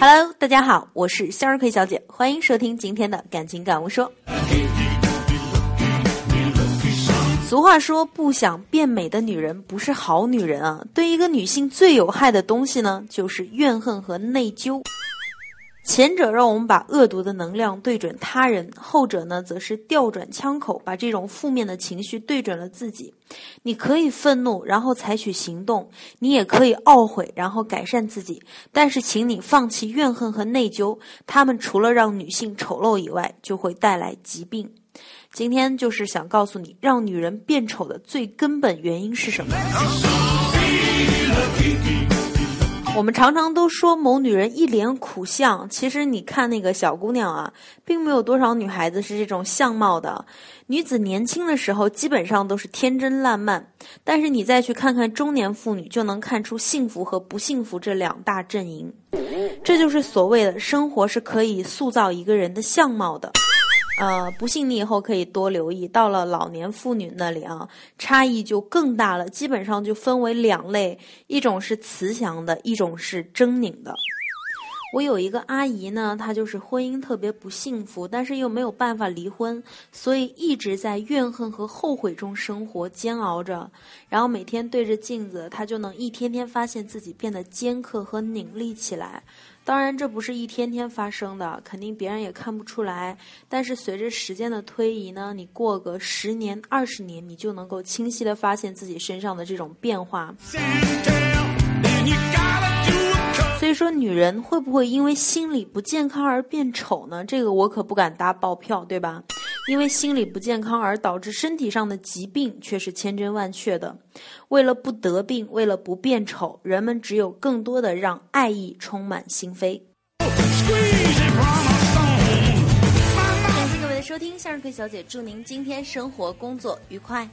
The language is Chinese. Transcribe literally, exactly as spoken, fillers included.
Hello， 大家好，我是向日葵小姐，欢迎收听今天的感情感悟说。俗话说，不想变美的女人不是好女人啊。对一个女性最有害的东西呢，就是怨恨和内疚。前者让我们把恶毒的能量对准他人，后者呢，则是调转枪口，把这种负面的情绪对准了自己。你可以愤怒，然后采取行动，你也可以懊悔，然后改善自己。但是请你放弃怨恨和内疚，他们除了让女性丑陋以外，就会带来疾病。今天就是想告诉你，让女人变丑的最根本原因是什么。我们常常都说某女人一脸苦相，其实你看那个小姑娘啊，并没有多少女孩子是这种相貌的。女子年轻的时候基本上都是天真烂漫，但是你再去看看中年妇女，就能看出幸福和不幸福这两大阵营。这就是所谓的生活是可以塑造一个人的相貌的。呃，不信你以后可以多留意，到了老年妇女那里啊，差异就更大了，基本上就分为两类，一种是慈祥的，一种是狰狞的。我有一个阿姨呢，她就是婚姻特别不幸福，但是又没有办法离婚，所以一直在怨恨和后悔中生活，煎熬着。然后每天对着镜子，她就能一天天发现自己变得尖刻和拧力起来。当然这不是一天天发生的，肯定别人也看不出来，但是随着时间的推移呢，你过个十年二十年，你就能够清晰地发现自己身上的这种变化。所以说女人会不会因为心理不健康而变丑呢？这个我可不敢打保票，对吧？因为心理不健康而导致身体上的疾病却是千真万确的。为了不得病，为了不变丑，人们只有更多的让爱意充满心扉。感谢各位的收听，向日葵小姐祝您今天生活工作愉快。